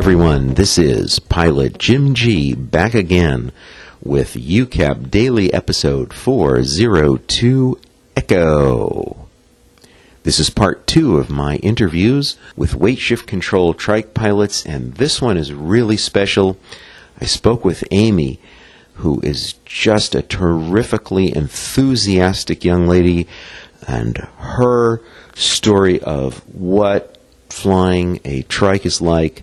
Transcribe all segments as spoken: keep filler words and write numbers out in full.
everyone. This is Pilot Jim G back again with U C A P Daily Episode four oh two Echo. This is part two of my interviews with weight shift control trike pilots, and this one is really special. I spoke with Amy, who is just a terrifically enthusiastic young lady, and her story of what flying a trike is like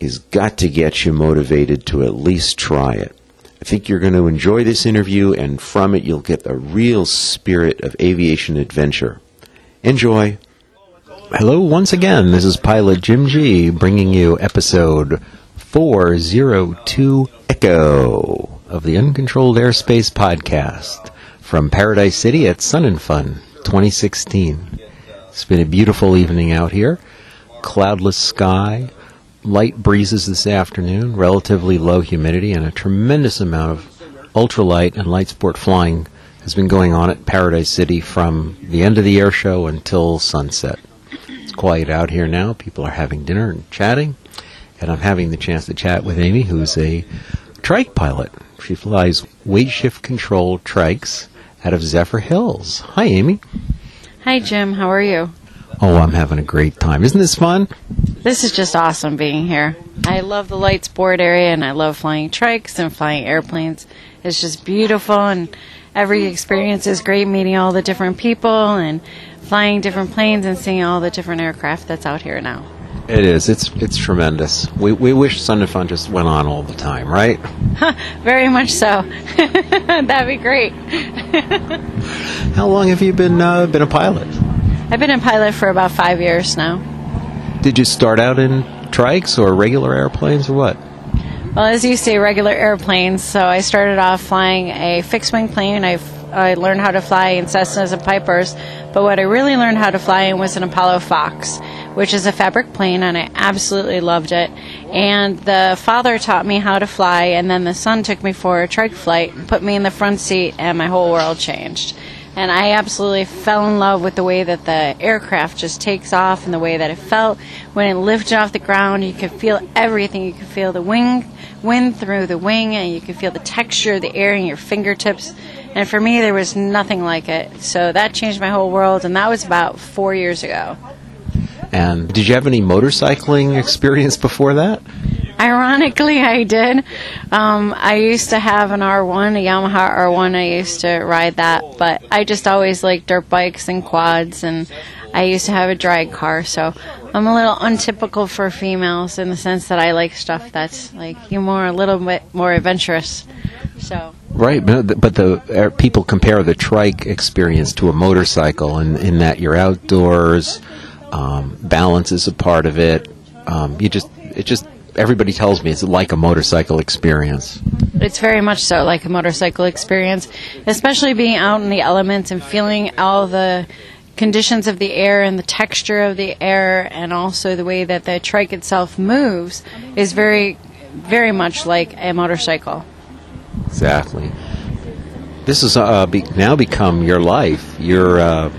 is got to get you motivated to at least try it. I think you're going to enjoy this interview, and from it you'll get the real spirit of aviation adventure. Enjoy. Hello once again. This is Pilot Jim G bringing you episode four oh two Echo of the Uncontrolled Airspace Podcast from Paradise City at Sun and Fun twenty sixteen. It's been a beautiful evening out here. Cloudless sky, light breezes this afternoon, relatively low humidity, and a tremendous amount of ultralight and light sport flying has been going on at Paradise City from the end of the air show until sunset. It's quiet out here now. People are having dinner and chatting, and I'm having the chance to chat with Amy, who's a trike pilot. She flies weight shift control trikes out of Zephyr Hills. Hi, Amy. Hi, Jim. How are you? Oh, I'm having a great time. Isn't this fun? This is just awesome being here. I love the light sport area, and I love flying trikes and flying airplanes. It's just beautiful, and every experience is great, meeting all the different people and flying different planes and seeing all the different aircraft that's out here now. It is. It's it's tremendous. We we wish Sun and Fun just went on all the time, right? Very much so. That'd be great. How long have you been uh, been a pilot? I've been a pilot for about five years now. Did you start out in trikes or regular airplanes or what? Well, as you say, regular airplanes. So I started off flying a fixed-wing plane. I I learned how to fly in Cessnas and Pipers, but what I really learned how to fly in was an Apollo Fox, which is a fabric plane, and I absolutely loved it. And the father taught me how to fly, and then the son took me for a trike flight, put me in the front seat, and my whole world changed. And I absolutely fell in love with the way that the aircraft just takes off and the way that it felt. When it lifted off the ground, you could feel everything. You could feel the wing, wind through the wing, and you could feel the texture of the air in your fingertips. And for me, there was nothing like it. So that changed my whole world, and that was about four years ago. And did you have any motorcycling experience before that? Ironically, I did. Um, I used to have an R one, a Yamaha R one. I used to ride that, but I just always liked dirt bikes and quads, and I used to have a drag car, so I'm a little untypical for females in the sense that I like stuff that's like you more a little bit more adventurous. So right, but the people compare the trike experience to a motorcycle in, in that you're outdoors, um, balance is a part of it. Um, you just it just Everybody tells me it's like a motorcycle experience. It's very much so like a motorcycle experience, especially being out in the elements and feeling all the conditions of the air and the texture of the air, and also the way that the trike itself moves is very, very much like a motorcycle. Exactly. This has uh, be- now become your life. You're uh,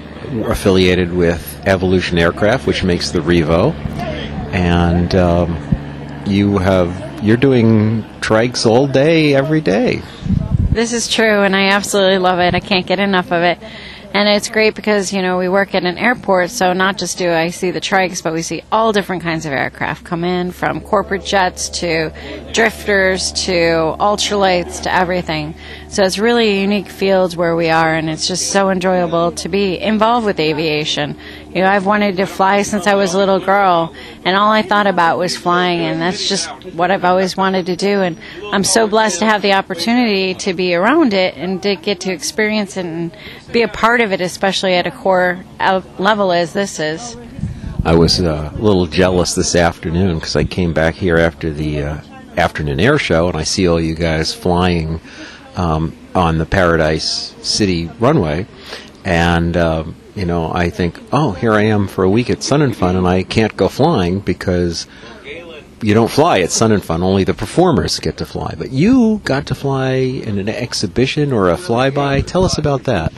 affiliated with Evolution Aircraft, which makes the Revo, and Um, You have, you're doing trikes all day, every day. This is true, and I absolutely love it. I can't get enough of it. And it's great because, you know, we work at an airport, so not just do I see the trikes, but we see all different kinds of aircraft come in, from corporate jets to drifters to ultralights to everything. So it's really a unique field where we are, and it's just so enjoyable to be involved with aviation. You know, I've wanted to fly since I was a little girl, and all I thought about was flying, and that's just what I've always wanted to do. And I'm so blessed to have the opportunity to be around it and to get to experience it and be a part of it, especially at a core level as this is. I was uh, a little jealous this afternoon because I came back here after the uh, afternoon air show, and I see all you guys flying um, on the Paradise City runway, and Um, You know, I think, oh, here I am for a week at Sun and Fun, and I can't go flying because you don't fly at Sun and Fun. Only the performers get to fly. But you got to fly in an exhibition or a flyby. Tell us about that.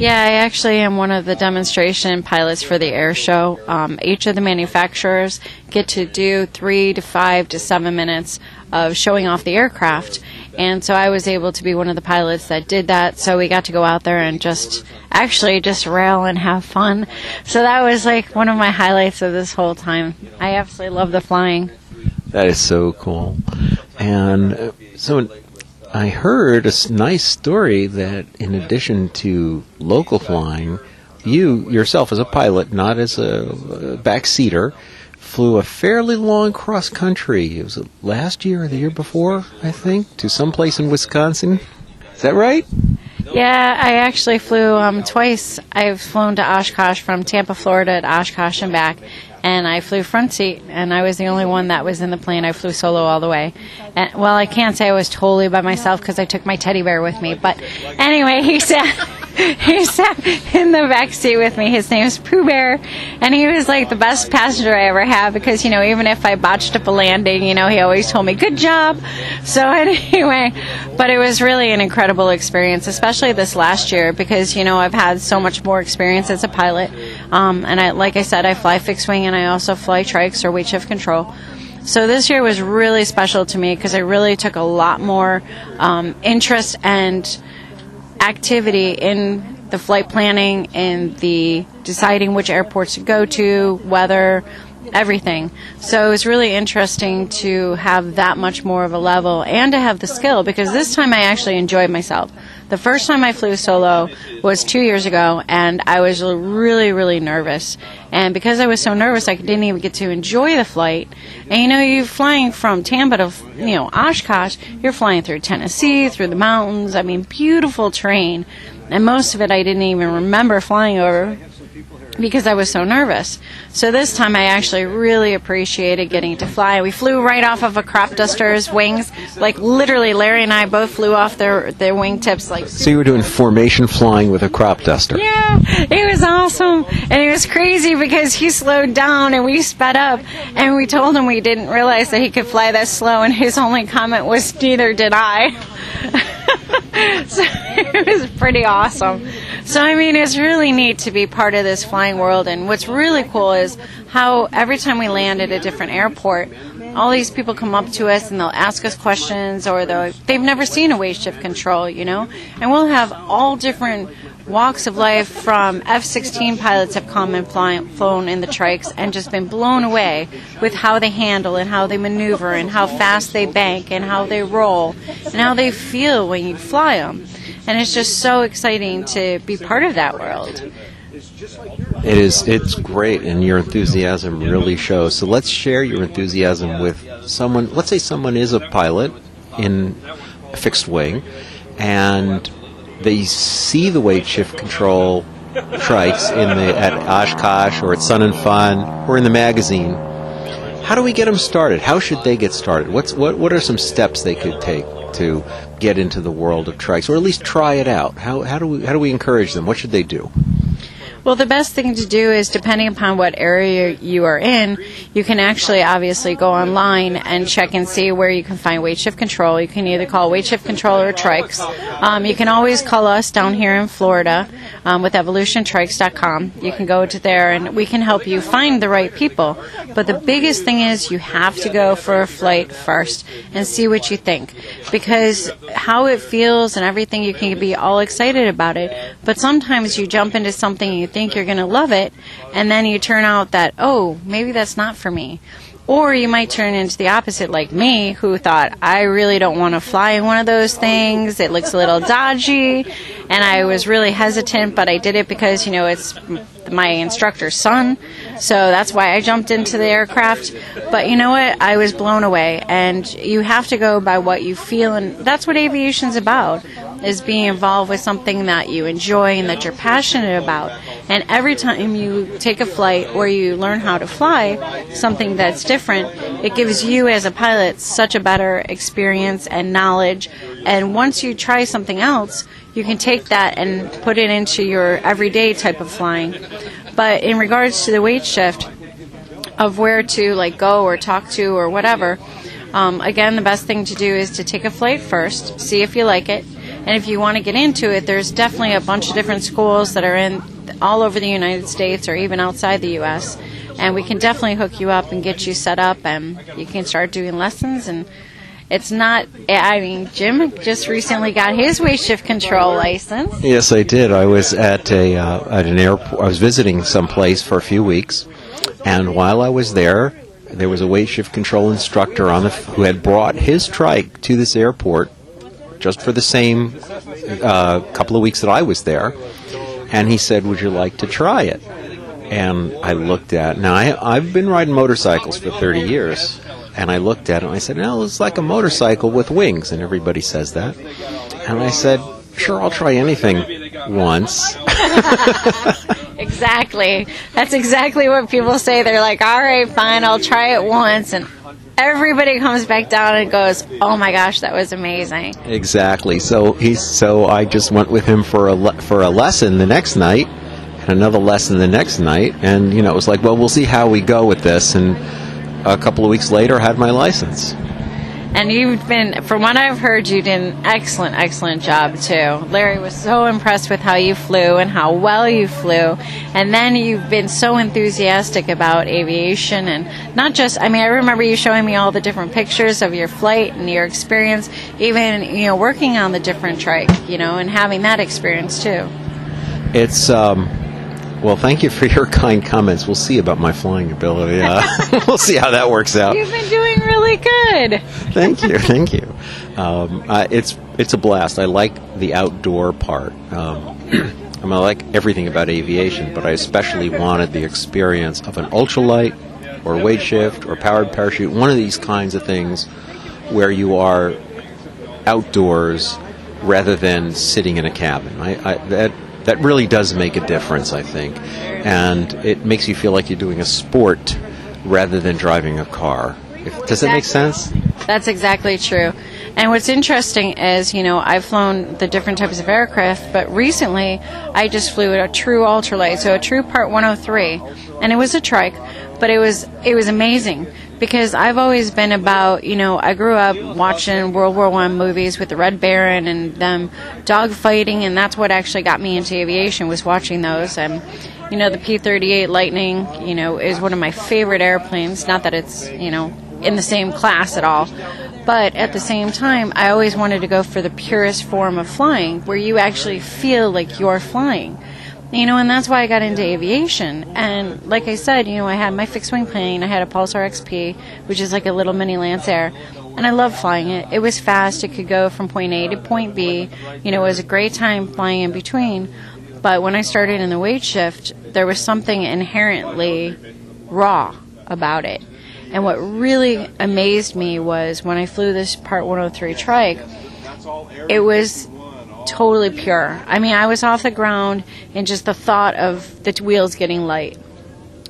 Yeah, I actually am one of the demonstration pilots for the air show. Um, each of the manufacturers get to do three to five to seven minutes of showing off the aircraft. And so I was able to be one of the pilots that did that. So we got to go out there and just actually just rail and have fun. So that was like one of my highlights of this whole time. I absolutely love the flying. That is so cool. And so I heard a nice story that in addition to local flying, you yourself as a pilot, not as a backseater, flew a fairly long cross-country. It was last year or the year before, I think, to someplace in Wisconsin. Is that right? Yeah, I actually flew um, twice. I've flown to Oshkosh from Tampa, Florida to Oshkosh and back, and I flew front seat, and I was the only one that was in the plane. I flew solo all the way. And, well, I can't say I was totally by myself because I took my teddy bear with me, but anyway, he sat... He sat in the back seat with me. His name's Pooh Bear, and he was like the best passenger I ever had because, you know, even if I botched up a landing, you know, he always told me, good job. So anyway, but it was really an incredible experience, especially this last year because, you know, I've had so much more experience as a pilot. Um, and I, like I said, I fly fixed wing and I also fly trikes or weight shift control. So this year was really special to me because I really took a lot more um, interest and activity in the flight planning, in the deciding which airports to go to, weather, everything. So it was really interesting to have that much more of a level and to have the skill because this time I actually enjoyed myself. The first time I flew solo was two years ago, and I was really, really nervous. And because I was so nervous, I didn't even get to enjoy the flight. And, you know, you're flying from Tampa to, you know, Oshkosh. You're flying through Tennessee, through the mountains. I mean, beautiful terrain. And most of it I didn't even remember flying over because I was so nervous. So this time I actually really appreciated getting to fly. We flew right off of a crop duster's wings. Like, literally, Larry and I both flew off their, their wingtips. Like, so you were doing formation flying with a crop duster. Yeah, it was awesome. And it was crazy because he slowed down and we sped up. And we told him we didn't realize that he could fly that slow. And his only comment was, neither did I. So it was pretty awesome. So, I mean, it's really neat to be part of this flying world. And what's really cool is how every time we land at a different airport, all these people come up to us and they'll ask us questions or they'll, they've never seen a weight shift control, you know. And we'll have all different walks of life from F sixteen pilots have come and fly, flown in the trikes and just been blown away with how they handle and how they maneuver and how fast they bank and how they roll and how they feel when you fly them. And it's just so exciting to be part of that world. It is. It's great, and your enthusiasm really shows. So let's share your enthusiasm with someone. Let's say someone is a pilot in a fixed wing, and they see the weight shift control trikes in the at Oshkosh or at Sun and Fun or in the magazine. How do we get them started? How should they get started? What's what? What are some steps they could take to get into the world of trikes, or at least try it out? How how do we how do we encourage them? What should they do? Well, the best thing to do is, depending upon what area you are in, you can actually obviously go online and check and see where you can find weight shift control. You can either call weight shift control or trikes. Um, you can always call us down here in Florida um, with evolution trikes dot com. You can go to there and we can help you find the right people. But the biggest thing is you have to go for a flight first and see what you think, because how it feels and everything, you can be all excited about it. But sometimes you jump into something and you think you're going to love it, and then you turn out that, oh, maybe that's not for me. Or you might turn into the opposite, like me, who thought, I really don't want to fly one of those things. It looks a little dodgy, and I was really hesitant, but I did it because, you know, it's my instructor's son, so that's why I jumped into the aircraft. But you know what? I was blown away, and you have to go by what you feel, and that's what aviation's about, is being involved with something that you enjoy and that you're passionate about. And every time you take a flight or you learn how to fly something that's different, it gives you as a pilot such a better experience and knowledge. And once you try something else, you can take that and put it into your everyday type of flying. But in regards to the weight shift of where to like go or talk to or whatever, um, again, the best thing to do is to take a flight first, see if you like it. And if you want to get into it, there's definitely a bunch of different schools that are in all over the United States or even outside the U S And we can definitely hook you up and get you set up, and you can start doing lessons. And it's not, I mean, Jim just recently got his wave shift control license. Yes, I did. I was at a uh, at an airport. I was visiting someplace for a few weeks, and while I was there, there was a wave shift control instructor on the f- who had brought his trike to this airport just for the same uh, couple of weeks that I was there, and he said, "Would you like to try it?" And I looked at now I, I've been riding motorcycles for thirty years, and I looked at it and I said, "No, it's like a motorcycle with wings," and everybody says that. And I said, "Sure, I'll try anything once." Exactly. That's exactly what people say. They're like, "All right, fine, I'll try it once," and everybody comes back down and goes, "Oh my gosh, that was amazing." Exactly. So he's so I just went with him for a le- for a lesson the next night. Another lesson the next night, and you know, it was like, well, we'll see how we go with this. And a couple of weeks later, I had my license. And you've been, from what I've heard, you did an excellent, excellent job too. Larry was so impressed with how you flew and how well you flew. And then you've been so enthusiastic about aviation, and not just, I mean, I remember you showing me all the different pictures of your flight and your experience, even, you know, working on the different trike, you know, and having that experience too. It's, um, Well, thank you for your kind comments. We'll see about my flying ability. Uh, we'll see how that works out. You've been doing really good. Thank you, thank you. Um, I, it's it's a blast. I like the outdoor part. Um, I mean, I like everything about aviation, but I especially wanted the experience of an ultralight or wave shift or powered parachute, one of these kinds of things where you are outdoors rather than sitting in a cabin. I, I that. That really does make a difference, I think, and it makes you feel like you're doing a sport rather than driving a car. Does that make sense? That's exactly true. And what's interesting is, you know, I've flown the different types of aircraft, but recently I just flew a true ultralight, so a true Part one oh three, and it was a trike, but it was it was amazing. Because I've always been about, you know, I grew up watching World War One movies with the Red Baron and them dogfighting, and that's what actually got me into aviation, was watching those. And, you know, the P thirty-eight Lightning, you know, is one of my favorite airplanes. Not that it's, you know, in the same class at all. But at the same time, I always wanted to go for the purest form of flying, where you actually feel like you're flying. You know, and that's why I got into aviation. And like I said, you know, I had my fixed-wing plane. I had a Pulsar X P, which is like a little mini Lancer. And I loved flying it. It was fast. It could go from point A to point B. You know, it was a great time flying in between. But when I started in the wave shift, there was something inherently raw about it. And what really amazed me was when I flew this Part one oh three trike, it was totally pure. I mean, I was off the ground, and just the thought of the wheels getting light,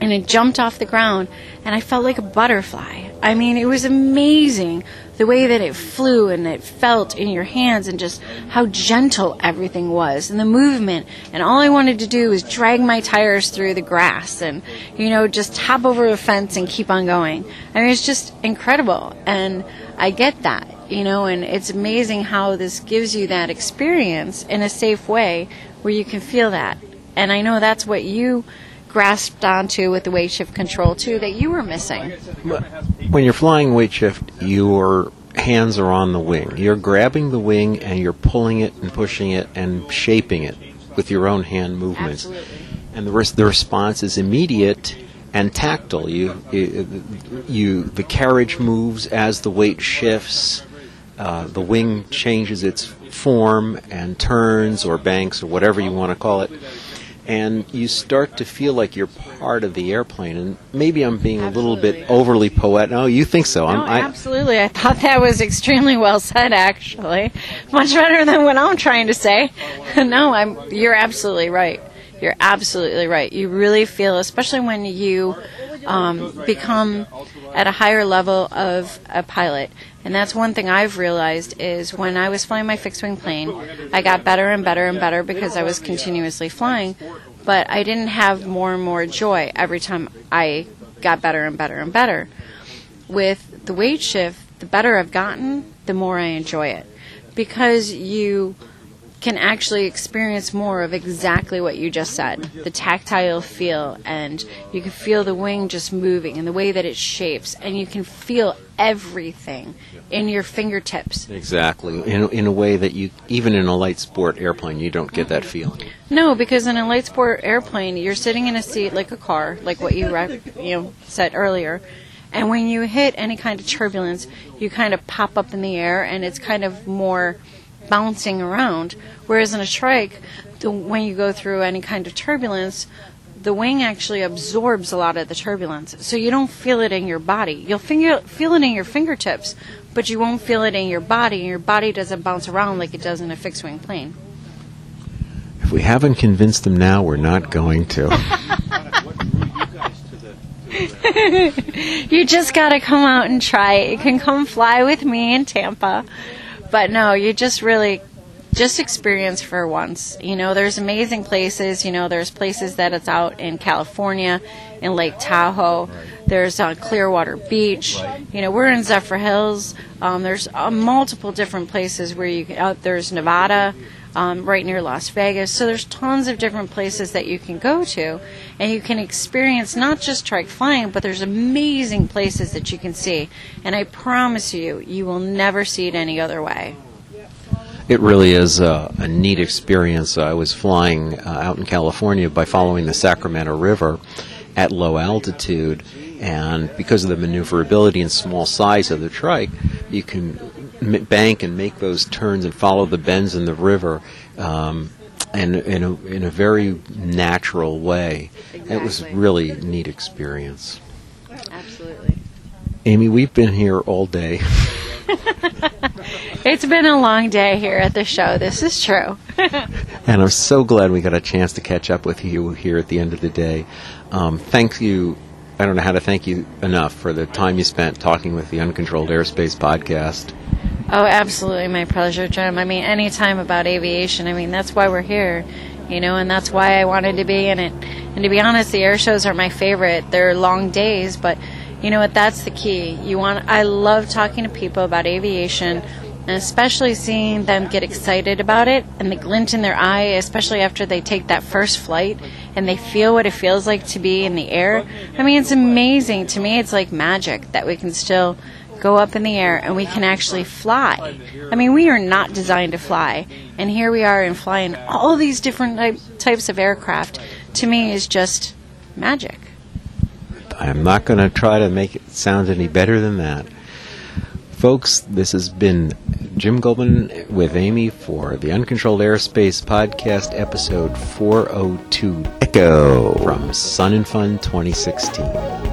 and it jumped off the ground, and I felt like a butterfly. I mean, it was amazing the way that it flew and it felt in your hands, and just how gentle everything was, and the movement. And all I wanted to do was drag my tires through the grass, and you know, just hop over a fence and keep on going. I mean, it's just incredible, and I get that. You know, and it's amazing how this gives you that experience in a safe way where you can feel that. And I know that's what you grasped onto with the wave shift control, too, that you were missing. When you're flying wave shift, your hands are on the wing. You're grabbing the wing, and you're pulling it and pushing it and shaping it with your own hand movements. Absolutely. And the, res- the response is immediate and tactile. You, you, you, the carriage moves as the weight shifts. Uh, the wing changes its form and turns or banks or whatever you want to call it, and you start to feel like you're part of the airplane. And maybe I'm being absolutely. a little bit overly poetic. Oh, you think so? No, I'm, I, absolutely. I thought that was extremely well said, actually. Much better than what I'm trying to say. No, I'm. You're absolutely right. You're absolutely right. You really feel, especially when you um, become at a higher level of a pilot. And that's one thing I've realized is when I was flying my fixed-wing plane, I got better and better and better because I was continuously flying, but I didn't have more and more joy every time I got better and better and better. With the wave shift, the better I've gotten, the more I enjoy it. Because you can actually experience more of exactly what you just said, the tactile feel, and you can feel the wing just moving and the way that it shapes, and you can feel everything in your fingertips. Exactly. In, in a way that you, even in a light sport airplane, you don't get that feeling. No, because in a light sport airplane, you're sitting in a seat like a car, like what you re- you know, said earlier. And when you hit any kind of turbulence, you kind of pop up in the air, and it's kind of more bouncing around. Whereas in a trike, the, when you go through any kind of turbulence, the wing actually absorbs a lot of the turbulence. So you don't feel it in your body. You'll finger, feel it in your fingertips, but you won't feel it in your body, and your body doesn't bounce around like it does in a fixed-wing plane. If we haven't convinced them now, we're not going to. You just got to come out and try it. You can come fly with me in Tampa. But no, you just really, just experience for once. You know, there's amazing places. You know, there's places that it's out in California, in Lake Tahoe. There's uh, Clearwater Beach. You know, we're in Zephyr Hills. Um, there's uh, multiple different places where you can, uh, there's Nevada. Um, right near Las Vegas. So there's tons of different places that you can go to, and you can experience not just trike flying, but there's amazing places that you can see. And I promise you, you will never see it any other way. It really is a, a neat experience. I was flying uh, out in California by following the Sacramento River at low altitude, and because of the maneuverability and small size of the trike, you can bank and make those turns and follow the bends in the river, um, and in a, in a very natural way. Exactly. It was a really neat experience. Absolutely. Amy, we've been here all day. It's been a long day here at the show. This is true. And I'm so glad we got a chance to catch up with you here at the end of the day. Um, thank you. I don't know how to thank you enough for the time you spent talking with the Uncontrolled Airspace Podcast. Oh, absolutely. My pleasure, Jim. I mean, any time about aviation, I mean, that's why we're here, you know, and that's why I wanted to be in it. And to be honest, the air shows are my favorite. They're long days, but you know what? That's the key. You want, I love talking to people about aviation, and especially seeing them get excited about it and the glint in their eye, especially after they take that first flight and they feel what it feels like to be in the air. I mean, it's amazing. To me, it's like magic that we can still go up in the air and we can actually fly. I mean, we are not designed to fly, and here we are and flying all these different type, types of aircraft. To me, is just magic. I'm not going to try to make it sound any better than that. Folks, this has been Jim Goldman with Amy for the Uncontrolled Airspace Podcast, episode four oh two, Echo, from Sun and Fun twenty sixteen.